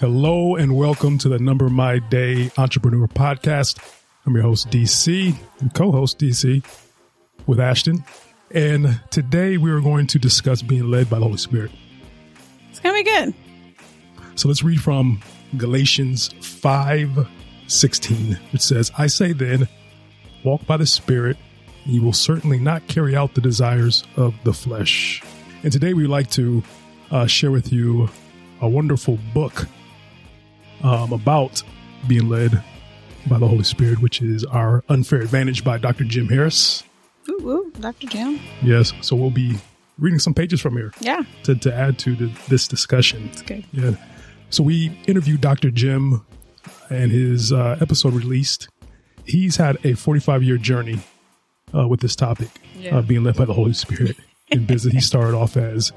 Hello and welcome to the Number My Day Entrepreneur Podcast. I'm your host, DC, and co-host, DC, with Ashton. And today we are going to discuss being led by the Holy Spirit. It's going to be good. So let's read from Galatians 5:16, which says, I say then, walk by the Spirit, and you will certainly not carry out the desires of the flesh. And today we'd like to share with you a wonderful book about being led by the Holy Spirit, which is Our Unfair Advantage by Dr. Jim Harris. Ooh, ooh, Dr. Jim. Yes. So we'll be reading some pages from here. Yeah. To add to this discussion. That's good. Yeah. So we interviewed Dr. Jim and his episode released. He's had a 45-year journey with this topic, being led by the Holy Spirit in business. He started off as,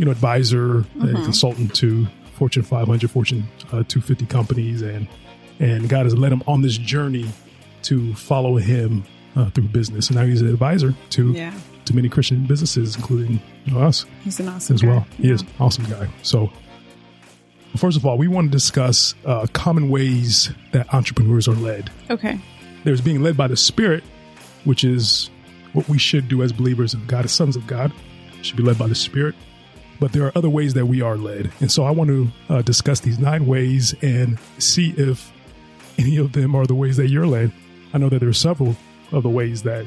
advisor and consultant to Fortune 500, Fortune 250 companies. And God has led him on this journey to follow him through business. And now he's an advisor to many Christian businesses, including us. He's an awesome guy. Well. Yeah. He is an awesome guy. So first of all, we want to discuss common ways that entrepreneurs are led. Okay. There's being led by the Spirit, which is what we should do as believers of God, as sons of God. We should be led by the Spirit. But there are other ways that we are led. And so I want to discuss these 9 ways and see if any of them are the ways that you're led. I know that there are several of the ways that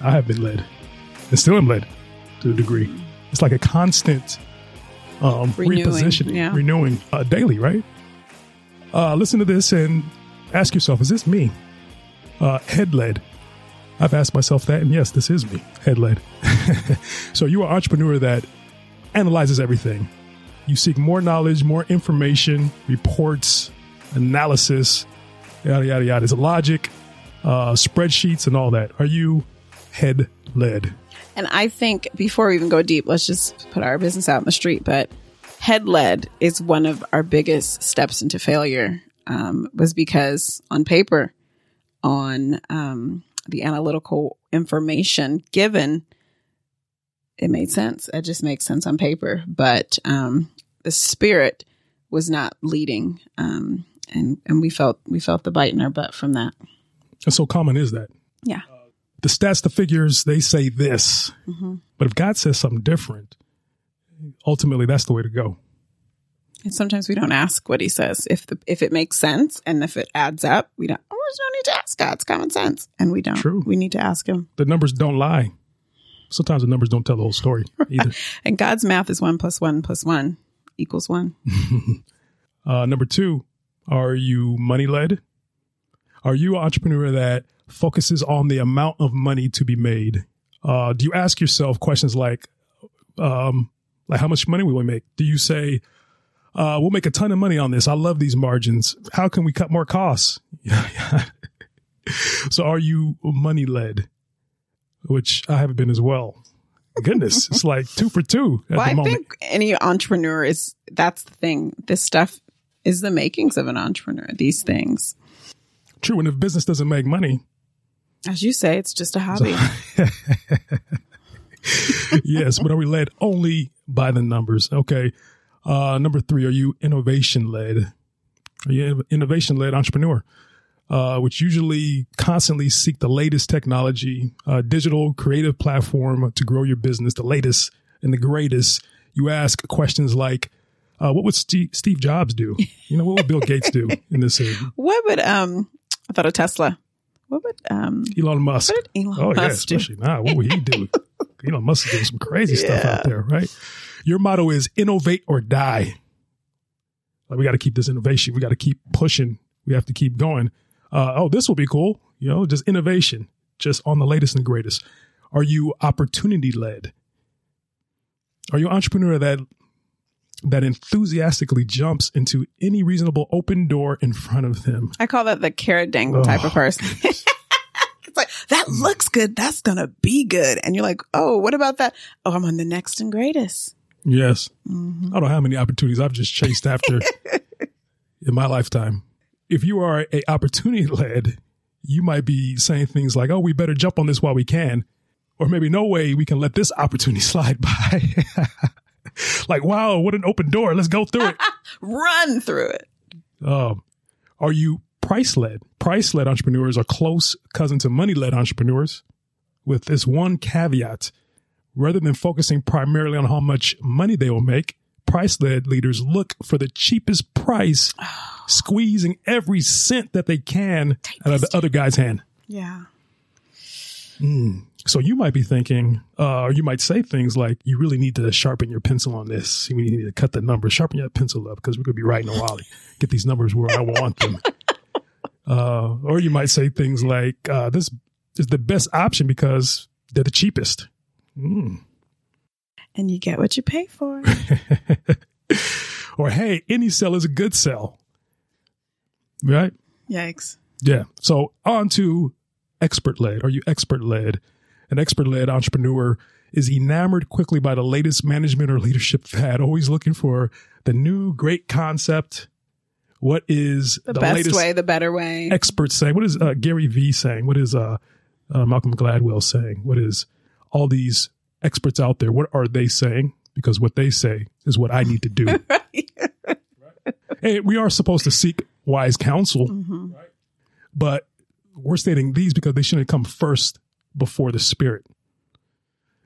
I have been led and still am led to a degree. It's like a constant renewing daily, right? Listen to this and ask yourself, is this me? Head led. I've asked myself that. And yes, this is me, head led. So you are an entrepreneur that analyzes everything. You seek more knowledge, more information, reports, analysis, yada, yada, yada. It's logic, spreadsheets, and all that. Are you head led? And I think before we even go deep, let's just put our business out in the street. But head led is one of our biggest steps into failure, was because on paper, on the analytical information given, it made sense. It just makes sense on paper. But the Spirit was not leading. And we felt the bite in our butt from that. And so common is that. Yeah. The stats, the figures, they say this. Mm-hmm. But if God says something different, ultimately that's the way to go. And sometimes we don't ask what he says. If it makes sense and if it adds up, we don't. Oh, there's no need to ask God. It's common sense. And we don't. True. We need to ask him. The numbers don't lie. Sometimes the numbers don't tell the whole story either. And God's math is 1 + 1 + 1 = 1. Number 2, are you money led? Are you an entrepreneur that focuses on the amount of money to be made? Do you ask yourself questions like how much money will we make? Do you say, we'll make a ton of money on this. I love these margins. How can we cut more costs? So are you money led? Which I haven't been as well. Goodness, it's like 2 for 2 at the moment. I think any entrepreneur that's the thing. This stuff is the makings of an entrepreneur, these things. True, and if business doesn't make money. As you say, it's just a hobby. Yes, but are we led only by the numbers? Okay. Number 3, are you innovation led? Are you an innovation led entrepreneur? Which usually constantly seek the latest technology, digital creative platform to grow your business, the latest and the greatest. You ask questions like, what would Steve Jobs do? What would Bill Gates do in this area? What would, I thought of Tesla. What would Elon Musk? What did Elon Musk do? Especially now. What would he do? Elon Musk is doing some crazy stuff out there, right? Your motto is innovate or die. Like, we got to keep this innovation. We got to keep pushing. We have to keep going. This will be cool. Just innovation, just on the latest and greatest. Are you opportunity led? Are you an entrepreneur that enthusiastically jumps into any reasonable open door in front of them? I call that the carrot dangle type of person. It's like, that looks good. That's going to be good. And you're like, oh, what about that? Oh, I'm on the next and greatest. Yes. Mm-hmm. I don't know how many opportunities I've just chased after in my lifetime. If you are a opportunity led, you might be saying things like, oh, we better jump on this while we can, or maybe no way we can let this opportunity slide by. Like, wow, what an open door. Let's go through it. Run through it. Are you price-led? Price-led entrepreneurs are close cousin to money-led entrepreneurs, with this one caveat. Rather than focusing primarily on how much money they will make, price-led leaders look for the cheapest price, squeezing every cent that they can out of the other guy's hand. Yeah. So you might be thinking, or you might say things like, you really need to sharpen your pencil on this. You need to cut the numbers, sharpen your pencil up, because we're going to be writing a while. Get these numbers where I want them. Or you might say things like, this is the best option because they're the cheapest. And you get what you pay for. Or, hey, any sell is a good sell. Right? Yikes. Yeah. So on to expert-led. Are you expert-led? An expert-led entrepreneur is enamored quickly by the latest management or leadership fad, always looking for the new great concept. What is the best latest way, the better way? Experts saying. What is Gary Vee saying? What is Malcolm Gladwell saying? What is all these experts out there? What are they saying? Because what they say is what I need to do. Right. Right. Hey, we are supposed to seek wise counsel, mm-hmm. Right. But we're stating these because they shouldn't come first before the Spirit.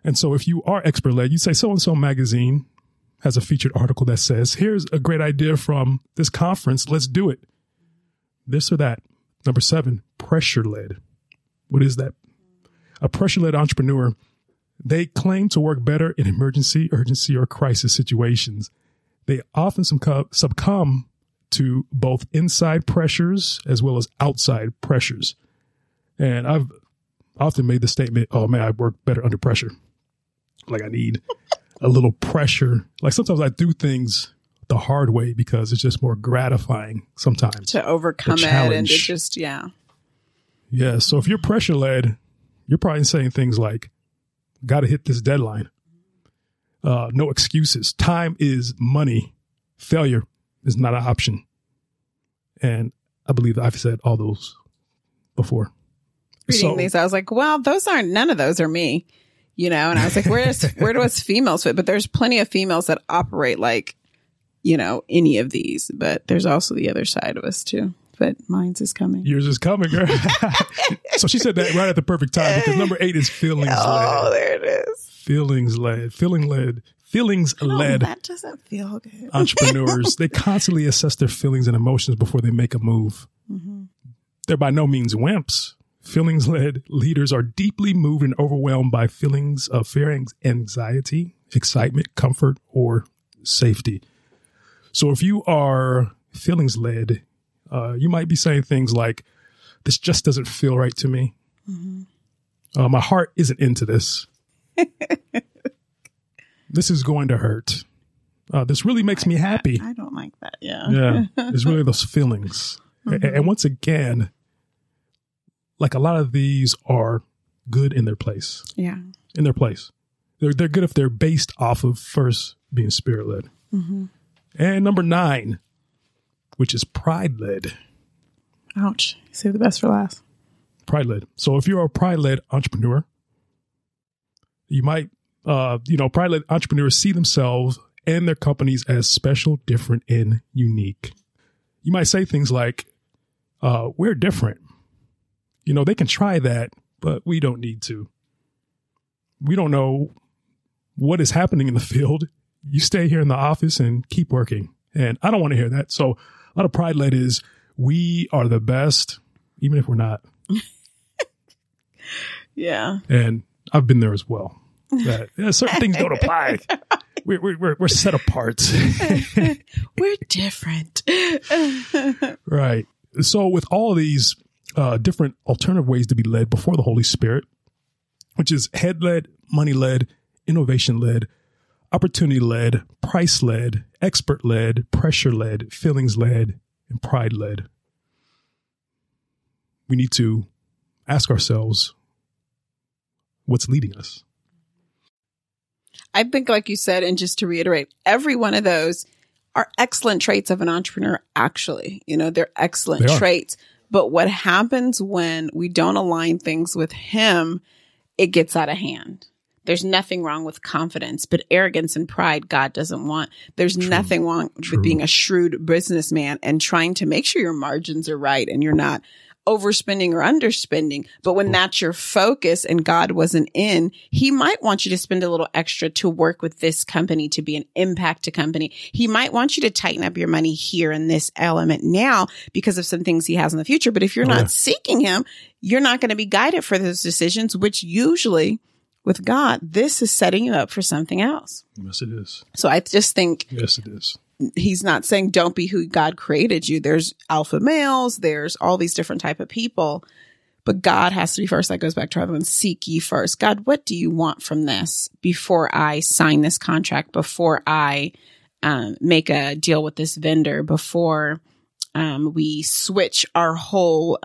And so if you are expert-led, you say so-and-so magazine has a featured article that says, here's a great idea from this conference. Let's do it. This or that. Number 7, pressure-led. What is that? A pressure-led entrepreneur, they claim to work better in emergency, urgency, or crisis situations. They often succumb to both inside pressures as well as outside pressures. And I've often made the statement, oh man, I work better under pressure. Like I need a little pressure. Like sometimes I do things the hard way because it's just more gratifying sometimes. To overcome it and to just, yeah. Yeah. So if you're pressure led, you're probably saying things like, got to hit this deadline. No excuses. Time is money. Failure is not an option. And I believe I've said all those before. Reading these, I was like, well, those aren't, none of those are me, you know? And I was like, where do us females fit? But there's plenty of females that operate like, you know, any of these, but there's also the other side of us too. But mine's is coming. Yours is coming, girl. So she said that right at the perfect time because number 8 is feelings led. Oh, there it is. Feelings led. Feelings led. That doesn't feel good. Entrepreneurs, they constantly assess their feelings and emotions before they make a move. Mm-hmm. They're by no means wimps. Feelings led leaders are deeply moved and overwhelmed by feelings of fear, anxiety, excitement, comfort, or safety. So if you are feelings led, you might be saying things like, this just doesn't feel right to me. Mm-hmm. My heart isn't into this. This is going to hurt. This really makes me happy. I don't like that. Yeah. Yeah. It's really those feelings. Mm-hmm. And once again, like a lot of these are good in their place. Yeah. In their place. They're good if they're based off of first being spirit-led. Mm-hmm. And number 9. Which is pride-led. Ouch. Save the best for last. Pride-led. So if you're a pride-led entrepreneur, you might, pride-led entrepreneurs see themselves and their companies as special, different, and unique. You might say things like, we're different. You know, they can try that, but we don't need to. We don't know what is happening in the field. You stay here in the office and keep working. And I don't want to hear that. So a lot of pride-led is we are the best, even if we're not. Yeah. And I've been there as well. That, certain things don't apply. We're set apart. We're different. Right. So with all these different alternative ways to be led before the Holy Spirit, which is head-led, money-led, innovation-led, opportunity-led, price-led, expert-led, pressure-led, feelings-led, and pride-led. We need to ask ourselves, what's leading us? I think, like you said, and just to reiterate, every one of those are excellent traits of an entrepreneur, actually. You know, they're excellent traits. But what happens when we don't align things with him, it gets out of hand. There's nothing wrong with confidence, but arrogance and pride, God doesn't want. There's nothing wrong with being a shrewd businessman and trying to make sure your margins are right and you're not overspending or underspending. But when that's your focus and God wasn't in, he might want you to spend a little extra to work with this company, to be an impact to company. He might want you to tighten up your money here in this element now because of some things he has in the future. But if you're not seeking him, you're not going to be guided for those decisions, which usually with God, this is setting you up for something else. Yes, it is. So I just think, yes, it is. He's not saying don't be who God created you. There's alpha males. There's all these different type of people, but God has to be first. That goes back to our one, seek ye first. God, what do you want from this before I sign this contract, before I make a deal with this vendor, before we switch our whole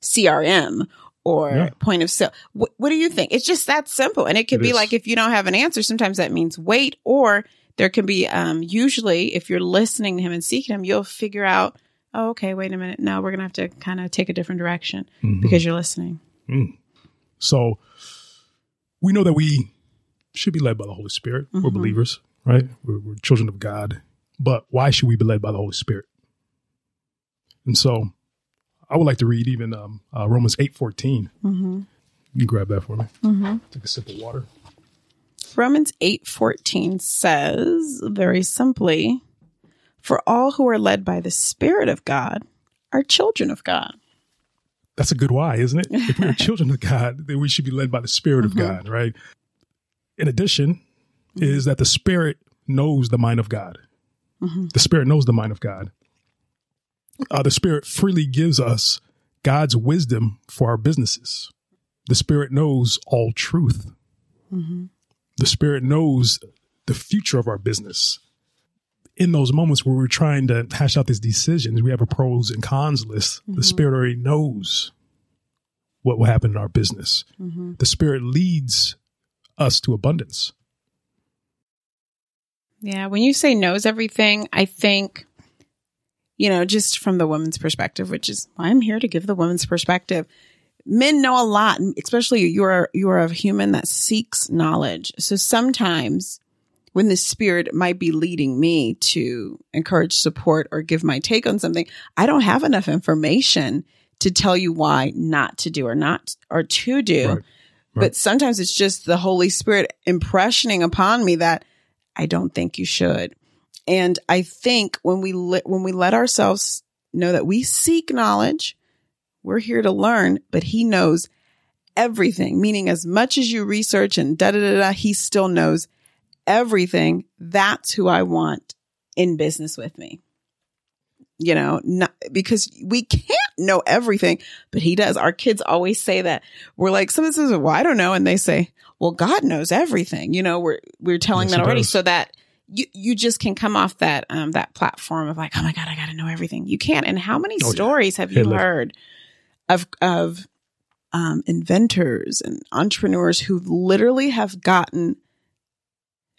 CRM or point of sale? What do you think? It's just that simple. And it could be like, if you don't have an answer, sometimes that means wait, or there can be, usually if you're listening to him and seeking him, you'll figure out, oh, okay, wait a minute. Now we're going to have to kind of take a different direction because you're listening. So we know that we should be led by the Holy Spirit. We're believers, right? We're children of God, but why should we be led by the Holy Spirit? And so I would like to read even Romans 8:14. You can grab that for me. Take a sip of water. Romans 8:14 says, very simply, for all who are led by the Spirit of God are children of God. That's a good why, isn't it? If we're children of God, then we should be led by the Spirit of God, right? In addition, is that the Spirit knows the mind of God. The Spirit knows the mind of God. The Spirit freely gives us God's wisdom for our businesses. The Spirit knows all truth. The Spirit knows the future of our business. In those moments where we're trying to hash out these decisions, we have a pros and cons list. The Spirit already knows what will happen in our business. The Spirit leads us to abundance. Yeah. When you say knows everything, I think, you know, just from the woman's perspective, which is why I'm here to give the woman's perspective. Men know a lot, especially you are a human that seeks knowledge. So sometimes when the Spirit might be leading me to encourage, support, or give my take on something, I don't have enough information to tell you why not to do or not or to do. Right. But sometimes it's just the Holy Spirit impressioning upon me that I don't think you should. And I think when we let ourselves know that we seek knowledge, we're here to learn, but he knows everything, meaning as much as you research and he still knows everything. That's who I want in business with me. You know, not, because we can't know everything, but he does. Our kids always say that. We're like, someone says, well, I don't know. And they say, well, God knows everything. You know, we're telling that already, so that you just can come off that, that platform of like, oh my God, I got to know everything. You can't. And how many stories have you heard of inventors and entrepreneurs who literally have gotten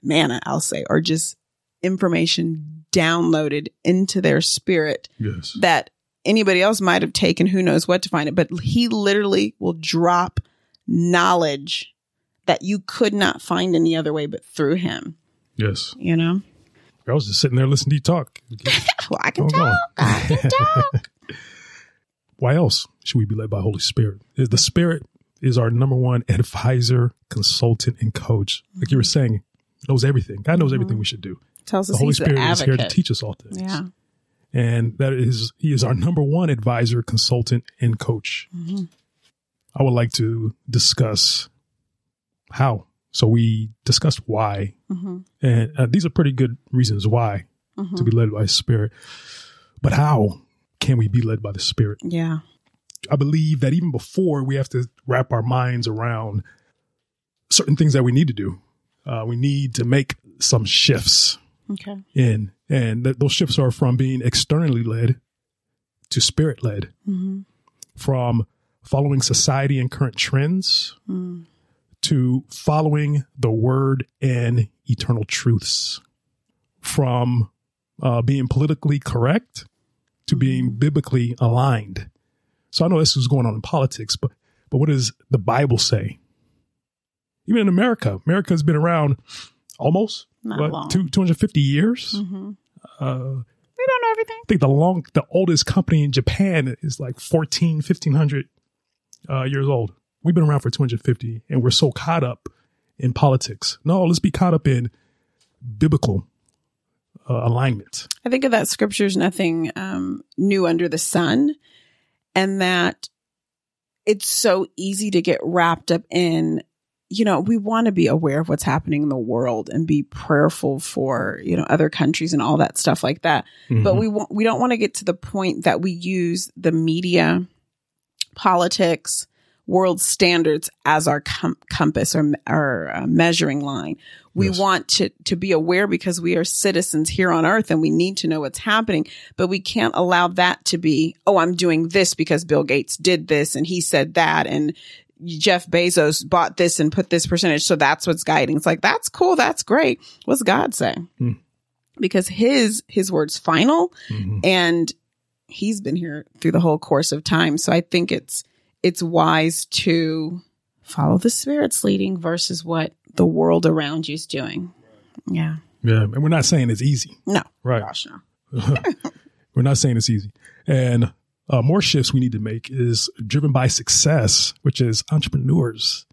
manna, I'll say, or just information downloaded into their spirit that anybody else might have taken who knows what to find it, but he literally will drop knowledge that you could not find any other way but through him. Yes. You know? I was just sitting there listening to you talk. Well, I can talk. Why else should we be led by Holy Spirit? The Spirit is our number one advisor, consultant, and coach. Like you were saying, knows everything. God knows everything we should do. Tells us the Holy Spirit is here to teach us all things. Yeah. And he is our number one advisor, consultant, and coach. I would like to discuss how. So we discussed why. And these are pretty good reasons why to be led by the Spirit. But how can we be led by the Spirit? Yeah. I believe that even before, we have to wrap our minds around certain things that we need to do. We need to make some shifts. And those shifts are from being externally led to Spirit led, from following society and current trends to following the word and eternal truths, from being politically correct to being biblically aligned. So I know this is going on in politics, but what does the Bible say? Even in America, America's been around almost 250 years. Mm-hmm. We don't know everything. I think the oldest company in Japan is like 1,500 years old. We've been around for 250, and we're so caught up in politics. No, let's be caught up in biblical alignment. I think of that scripture's nothing new under the sun, and that it's so easy to get wrapped up in, you know, we want to be aware of what's happening in the world and be prayerful for, you know, other countries and all that stuff like that. Mm-hmm. But we don't want to get to the point that we use the media, politics, world standards as our compass or our measuring line. We want to be aware because we are citizens here on earth and we need to know what's happening, but we can't allow that to be, oh, I'm doing this because Bill Gates did this and he said that and Jeff Bezos bought this and put this percentage. So that's what's guiding. It's like, that's cool. That's great. What's God say? Mm. Because his word's final and he's been here through the whole course of time. So I think it's wise to follow the Spirit's leading versus what the world around you is doing. Yeah. Yeah. And we're not saying it's easy. No. Right. Gosh, no. We're not saying it's easy. And more shifts we need to make is driven by success, which is entrepreneurs.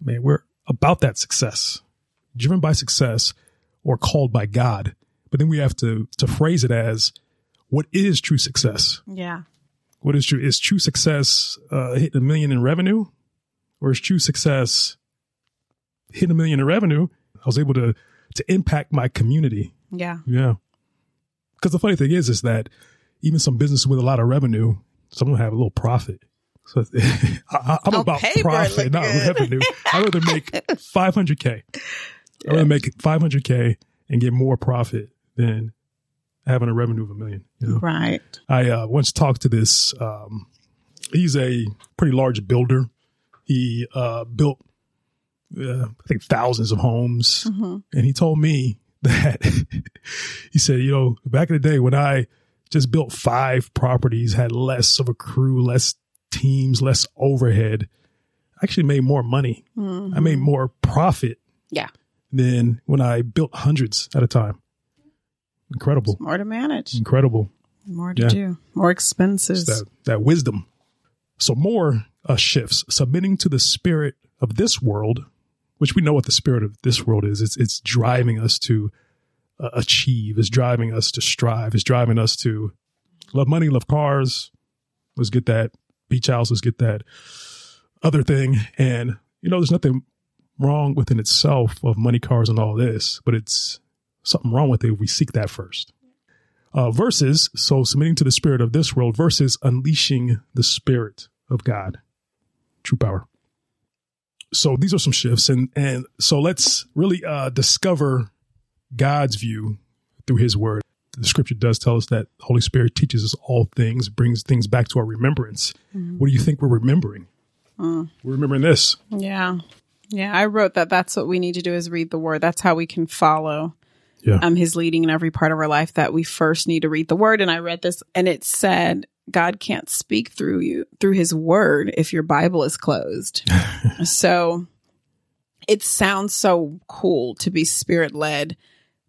Man, we're about that success, driven by success or called by God. But then we have to phrase it as, what is true success? Yeah. What is true? Is true success hitting $1 million in revenue, or is true success hitting $1 million in revenue? I was able to impact my community. Yeah. Yeah. Because the funny thing is that even some businesses with a lot of revenue, some of them have a little profit. So I'm about profit, not revenue. I'd rather make $500K. I'd rather make $500K and get more profit than having a revenue of $1 million. You know? Right. I once talked to this. He's a pretty large builder. He built, I think, thousands of homes. Mm-hmm. And he told me that he said, you know, back in the day when I just built 5 properties, had less of a crew, less teams, less overhead, I actually made more money. Mm-hmm. I made more profit than when I built hundreds at a time. Incredible. It's more to manage. Incredible. More to do. More expenses. That wisdom. So more shifts. Submitting to the spirit of this world, which we know what the spirit of this world is. It's driving us to achieve. It's driving us to strive. It's driving us to love money, love cars. Let's get that. Beach house. Let's get that other thing. And, you know, there's nothing wrong within itself of money, cars, and all this, but it's something wrong with it if we seek that first. Versus, so submitting to the spirit of this world versus unleashing the spirit of God. True power. So these are some shifts. And so let's really discover God's view through his word. The scripture does tell us that the Holy Spirit teaches us all things, brings things back to our remembrance. Mm-hmm. What do you think we're remembering? We're remembering this. Yeah. Yeah. I wrote that that's what we need to do is read the word. That's how we can follow his leading in every part of our life, that we first need to read the word. And I read this and it said, God can't speak through you, through his word, if your Bible is closed. So it sounds so cool to be spirit led,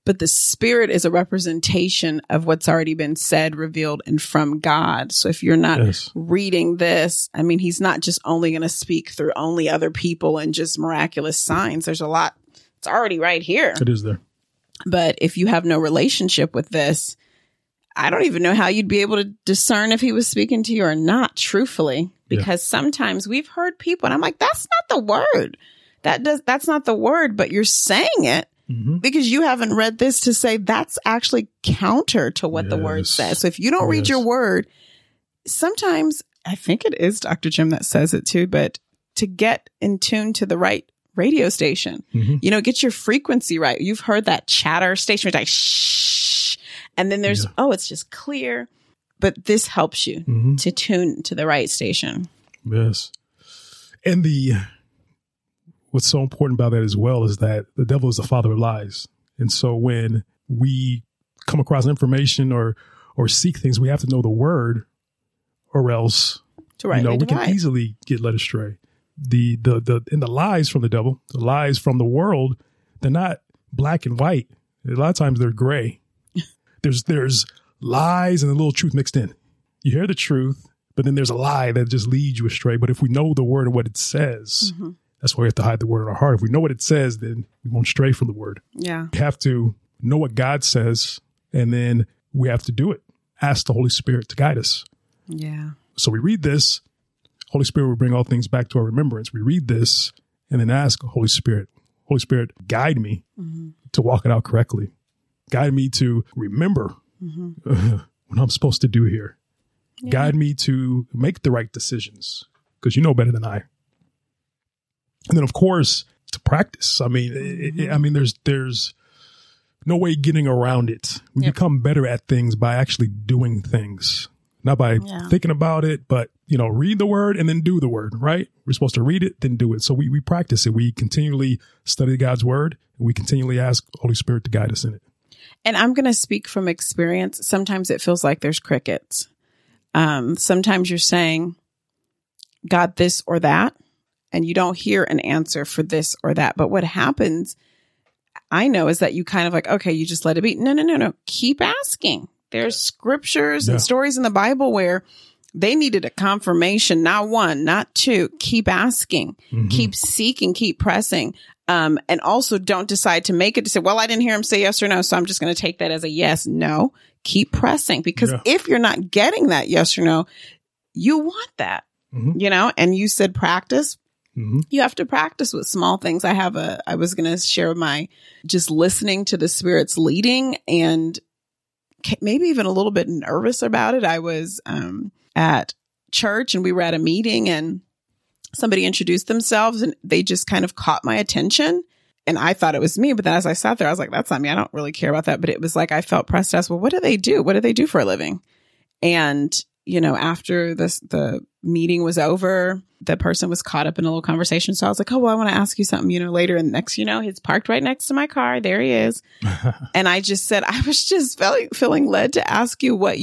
but the spirit is a representation of what's already been said, revealed, and from God. So if you're not reading this, I mean, he's not just only going to speak through only other people and just miraculous signs. There's a lot. It's already right here. It is there. But if you have no relationship with this, I don't even know how you'd be able to discern if he was speaking to you or not, truthfully, because sometimes we've heard people and I'm like, that's not the word. That's not the word, but you're saying it because you haven't read this to say that's actually counter to what the word says. So if you don't read your word, sometimes I think it is Dr. Jim that says it too, but to get in tune to the right radio station, you know, get your frequency right. You've heard that chatter station, it's like shh, and then there's it's just clear, but this helps you to tune to the right station. Yes, and what's so important about that as well is that the devil is the father of lies, and so when we come across information or seek things, we have to know the word, or else we can easily get led astray. the lies from the devil, the lies from the world, they're not black and white. A lot of times they're gray. There's lies and a little truth mixed in. You hear the truth, but then there's a lie that just leads you astray. But if we know the word and what it says, mm-hmm. that's why we have to hide the word in our heart. If we know what it says, then we won't stray from the word. Yeah. We have to know what God says, and then we have to do it. Ask the Holy Spirit to guide us. Yeah. So we read this. Holy Spirit will bring all things back to our remembrance. We read this and then ask Holy Spirit, guide me mm-hmm. to walk it out correctly. Guide me to remember mm-hmm. what I'm supposed to do here. Yeah. Guide me to make the right decisions, because you know better than I. And then, of course, to practice. I mean, mm-hmm. There's no way getting around it. We yep. become better at things by actually doing things, not by thinking about it, but, read the word and then do the word, right? We're supposed to read it, then do it. So we practice it. We continually study God's word, and we continually ask Holy Spirit to guide us in it. And I'm going to speak from experience. Sometimes it feels like there's crickets. Sometimes you're saying, God, this or that, and you don't hear an answer for this or that. But what happens, I know, is that you kind of like, okay, you just let it be. No. Keep asking. There's scriptures and stories in the Bible where they needed a confirmation, not one, not two. Keep asking, mm-hmm. keep seeking, keep pressing. And also don't decide to make it to say, well, I didn't hear him say yes or no, so I'm just going to take that as a yes. No, keep pressing, because if you're not getting that yes or no, you want that, mm-hmm. And you said practice. Mm-hmm. You have to practice with small things. I was going to share my just listening to the Spirit's leading and maybe even a little bit nervous about it. I was at church and we were at a meeting and somebody introduced themselves and they just kind of caught my attention. And I thought it was me. But then as I sat there, I was like, that's not me. I don't really care about that. But it was like I felt pressed to ask, well, what do they do? What do they do for a living? And, after the meeting was over, the person was caught up in a little conversation. So I was like, oh, well, I want to ask you something, later. And next, he's parked right next to my car. There he is. And I just said, I was just feeling led to ask you what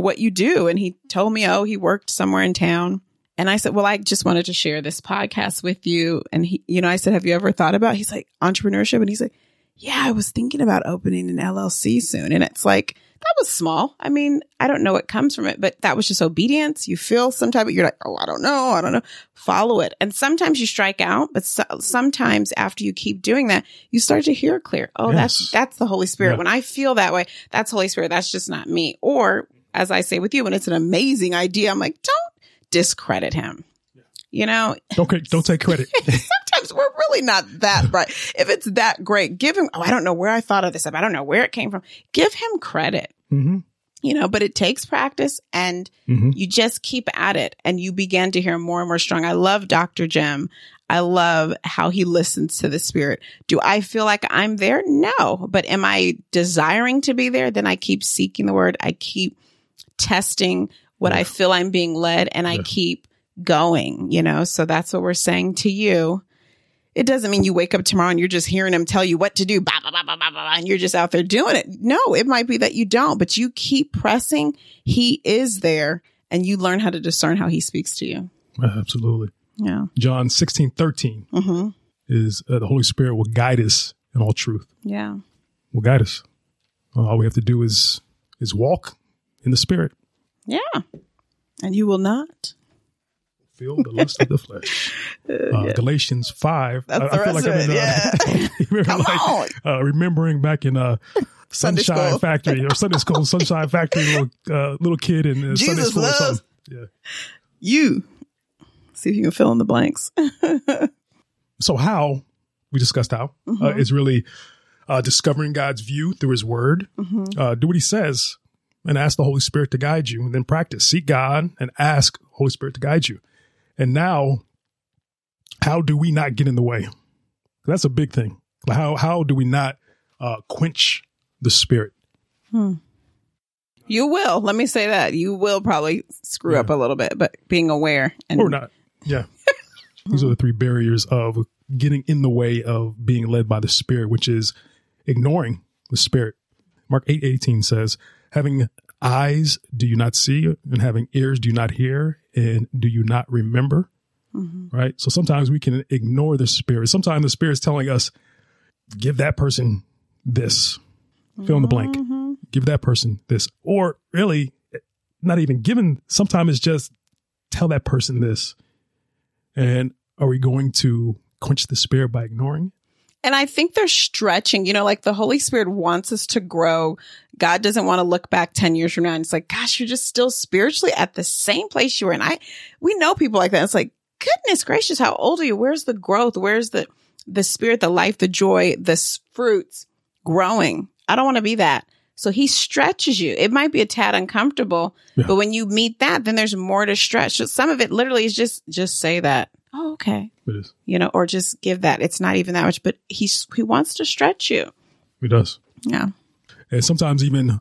what you do. And he told me, oh, he worked somewhere in town. And I said, well, I just wanted to share this podcast with you. And he, I said, have you ever thought about, he's like, entrepreneurship? And he's like, yeah, I was thinking about opening an LLC soon. And it's like, that was small. I mean, I don't know what comes from it, but that was just obedience. You feel some type of, you're like, oh, I don't know. Follow it. And sometimes you strike out, but sometimes after you keep doing that, you start to hear clear. Oh, yes. That's the Holy Spirit. Yeah. When I feel that way, that's Holy Spirit. That's just not me. Or as I say with you, when it's an amazing idea, I'm like, don't discredit him. Yeah. Don't take credit. Sometimes we're really not that bright. If it's that great, give him, oh, I don't know where I thought of this. I don't know where it came from. Give him credit. Mm-hmm. But it takes practice and mm-hmm. you just keep at it and you begin to hear more and more strong. I love Dr. Jim. I love how he listens to the Spirit. Do I feel like I'm there? No. But am I desiring to be there? Then I keep seeking the word. I keep testing what I feel I'm being led and I keep going, So that's what we're saying to you. It doesn't mean you wake up tomorrow and you're just hearing him tell you what to do, blah, blah, blah, blah, blah, blah, and you're just out there doing it. No, it might be that you don't, but you keep pressing. He is there, and you learn how to discern how he speaks to you. Absolutely. Yeah. John 16:13 mm-hmm. is the Holy Spirit will guide us in all truth. Yeah. Will guide us. All we have to do is walk in the Spirit. Yeah. And you will not feel the lust of the flesh. Galatians 5. That's the rest of it, Come on. Remembering back in Sunshine Factory or Sunday School, Sunshine Factory, little kid in Sunday School or something. Yeah. You. See if you can fill in the blanks. So how, we discussed how, mm-hmm. Is really discovering God's view through his word. Mm-hmm. Do what he says and ask the Holy Spirit to guide you, and then practice. Seek God and ask Holy Spirit to guide you. And now, how do we not get in the way? That's a big thing. How do we not quench the Spirit? You will. Let me say that. You will probably screw up a little bit, but being aware. Or not. Yeah. These are the three barriers of getting in the way of being led by the Spirit, which is ignoring the Spirit. Mark 8:18 says, having eyes do you not see, and having ears do you not hear, and do you not remember? Mm-hmm. Right? So sometimes we can ignore the Spirit. Sometimes the Spirit's telling us, give that person this, fill in the blank, give that person this, or really not even given. Sometimes it's just tell that person this. And are we going to quench the Spirit by ignoring it? And I think they're stretching, you know, like the Holy Spirit wants us to grow. God doesn't want to look back 10 years from now. And it's like, gosh, you're just still spiritually at the same place you were. And we know people like that. It's like, goodness gracious, how old are you? Where's the growth? Where's the Spirit, the life, the joy, the fruits growing? I don't want to be that. So he stretches you. It might be a tad uncomfortable, but when you meet that, then there's more to stretch. So some of it literally is just say that. Oh, okay. It is. You know, or just give that. It's not even that much, but he wants to stretch you. He does. Yeah. And sometimes even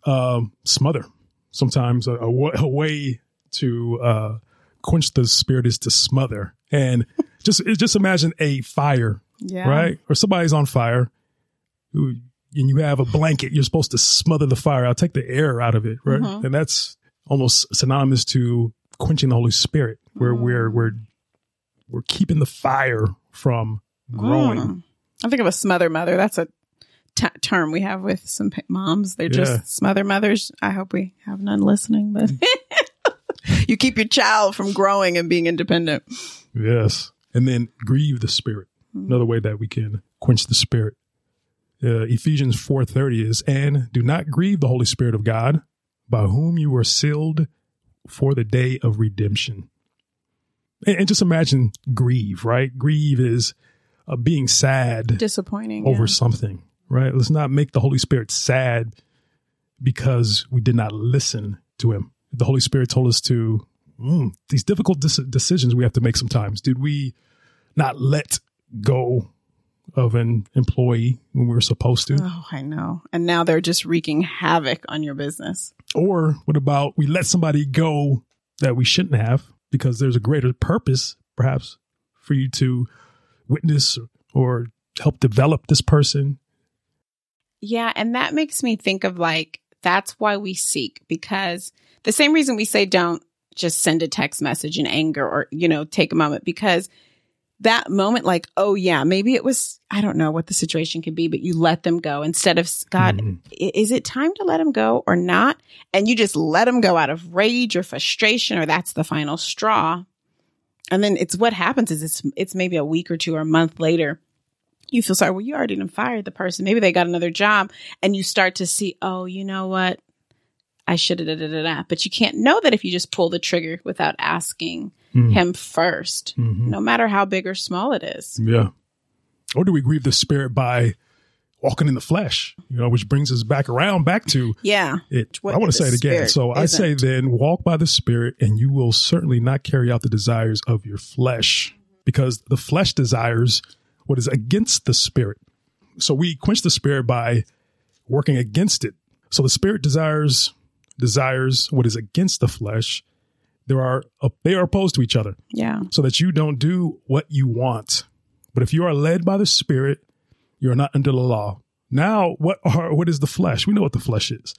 smother. Sometimes a way to quench the Spirit is to smother. And just imagine a fire, right? Or somebody's on fire and you have a blanket. You're supposed to smother the fire. I'll take the air out of it, right? Mm-hmm. And that's almost synonymous to quenching the Holy Spirit, where we're keeping the fire from growing. I think of a smother mother. That's a term we have with some moms. They're just smother mothers. I hope we have none listening, but you keep your child from growing and being independent. Yes. And then grieve the Spirit. Another way that we can quench the Spirit. Ephesians 4:30 is, and do not grieve the Holy Spirit of God, by whom you were sealed for the day of redemption. And just imagine grieve, right? Grieve is being sad, disappointing over something, right? Let's not make the Holy Spirit sad because we did not listen to him. The Holy Spirit told us to these difficult decisions we have to make sometimes. Did we not let go of an employee when we were supposed to? Oh, I know. And now they're just wreaking havoc on your business. Or what about we let somebody go that we shouldn't have? Because there's a greater purpose, perhaps, for you to witness or help develop this person. Yeah. And that makes me think of that's why we seek, because the same reason we say don't just send a text message in anger or, take a moment, because that moment maybe it was, I don't know what the situation could be, but you let them go instead of, God, is it time to let them go or not? And you just let them go out of rage or frustration, or that's the final straw. And then what happens is it's maybe a week or two or a month later, you feel sorry. Well, you already done fired the person. Maybe they got another job, and you start to see, oh, you know what? I should have da-da-da-da. But you can't know that if you just pull the trigger without asking him first, no matter how big or small it is. Yeah. Or do we grieve the Spirit by walking in the flesh, which brings us back to it. I want to say it again. So I say then walk by the Spirit, and you will certainly not carry out the desires of your flesh, because the flesh desires what is against the Spirit. So we quench the Spirit by working against it. So the Spirit desires what is against the flesh. They are opposed to each other. Yeah. So that you don't do what you want. But if you are led by the Spirit, you are not under the law. Now, what is the flesh? We know what the flesh is.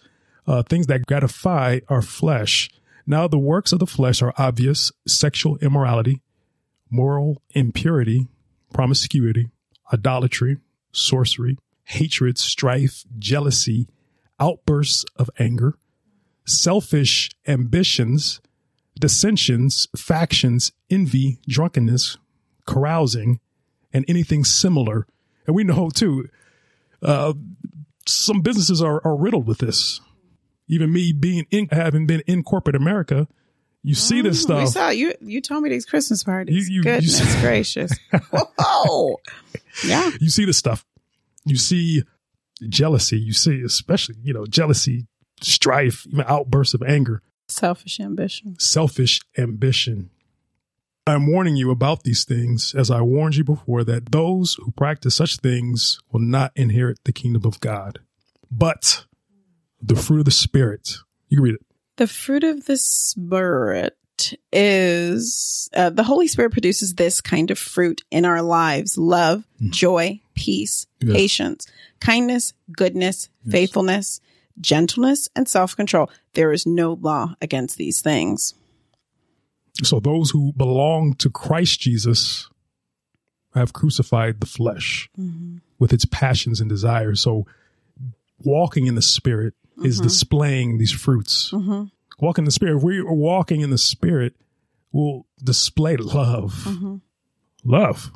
Things that gratify our flesh. Now, the works of the flesh are obvious: sexual immorality, moral impurity, promiscuity, idolatry, sorcery, hatred, strife, jealousy, outbursts of anger, selfish ambitions, dissensions, factions, envy, drunkenness, carousing, and anything similar. And we know, too, some businesses are riddled with this. Even me having been in corporate America, you see this stuff. We saw you told me these Christmas parties. Goodness gracious. Whoa. Yeah. You see this stuff. You see jealousy. You see especially, jealousy, strife, even outbursts of anger. Selfish ambition. I'm warning you about these things, as I warned you before, that those who practice such things will not inherit the kingdom of God. But the fruit of the Spirit, you can read it. The fruit of the Spirit is the Holy Spirit produces this kind of fruit in our lives: love, joy, peace, patience, kindness, goodness, faithfulness, gentleness, and self-control. There is no law against these things. So those who belong to Christ Jesus have crucified the flesh mm-hmm. with its passions and desires. So walking in the Spirit mm-hmm. is displaying these fruits. Mm-hmm. Walking in the Spirit, if we are walking in the Spirit, we'll display love. Mm-hmm. Love.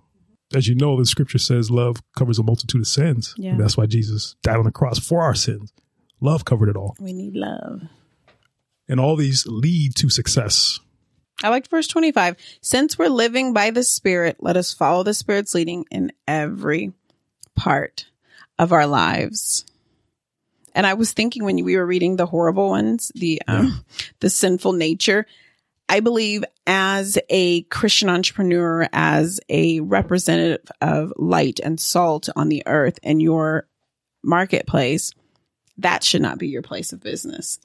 As you know, the scripture says love covers a multitude of sins. Yeah. And that's why Jesus died on the cross for our sins. Love covered it all. We need love. And all these lead to success. I liked verse 25. Since we're living by the Spirit, let us follow the Spirit's leading in every part of our lives. And I was thinking when we were reading the horrible ones, the sinful nature, I believe as a Christian entrepreneur, as a representative of light and salt on the earth in your marketplace, that should not be your place of business.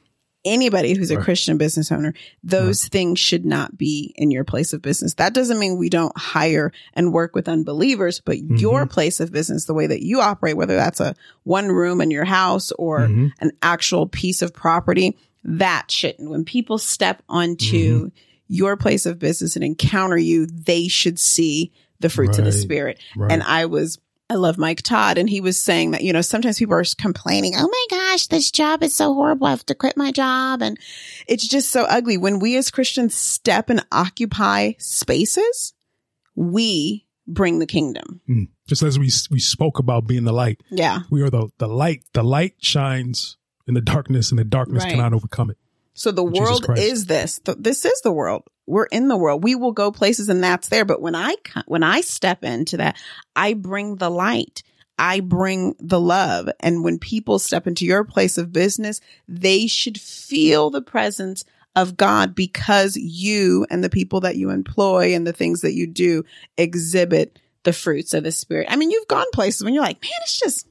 Anybody who's a right. Christian business owner, those right. things should not be in your place of business. That doesn't mean we don't hire and work with unbelievers, but mm-hmm. your place of business, the way that you operate, whether that's a one room in your house or mm-hmm. an actual piece of property, that shouldn't. When people step onto mm-hmm. your place of business and encounter you, they should see the fruits right. of the Spirit. Right. And I love Mike Todd, and he was saying that, you know, sometimes people are complaining, oh my gosh, this job is so horrible. I have to quit my job. And it's just so ugly. When we as Christians step and occupy spaces, we bring the kingdom. Mm. Just as we spoke about being the light. Yeah. We are the light. The light shines in the darkness, and the darkness right. cannot overcome it. So the world is this. This is the world. We're in the world. We will go places, and that's there. But when I step into that, I bring the light. I bring the love. And when people step into your place of business, they should feel the presence of God, because you and the people that you employ and the things that you do exhibit the fruits of the Spirit. I mean, you've gone places when you're like, man, it's just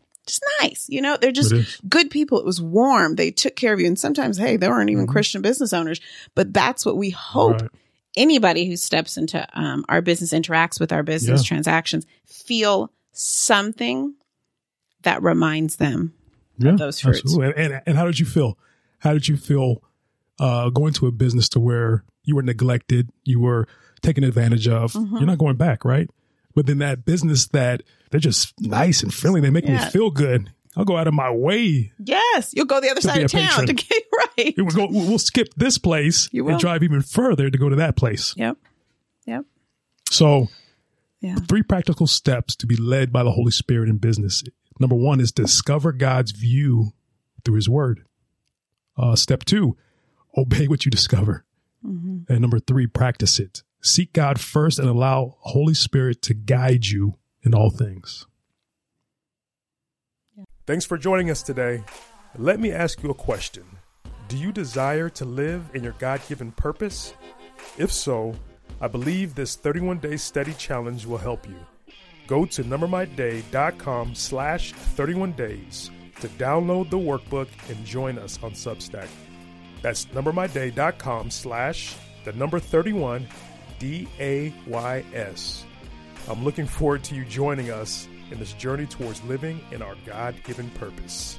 nice. You know, they're just good people. It was warm. They took care of you. And sometimes, hey, they weren't even mm-hmm. Christian business owners, but that's what we hope right. anybody who steps into our business, interacts with our business transactions, feel something that reminds them of those fruits. Absolutely. And how did you feel? How did you feel going to a business to where you were neglected, you were taken advantage of? Mm-hmm. You're not going back, right? But then that business that they're just nice and friendly, they make me feel good. I'll go out of my way. Yes. You'll go the other side of town to get right. We'll skip this place and drive even further to go to that place. Yep. So three practical steps to be led by the Holy Spirit in business. Number one is discover God's view through his word. Step two, obey what you discover. Mm-hmm. And number three, practice it. Seek God first and allow Holy Spirit to guide you in all things. Thanks for joining us today. Let me ask you a question. Do you desire to live in your God-given purpose? If so, I believe this 31-day study challenge will help you. Go to numbermyday.com/31days to download the workbook and join us on Substack. That's numbermyday.com/31 DAYS. I'm looking forward to you joining us in this journey towards living in our God-given purpose.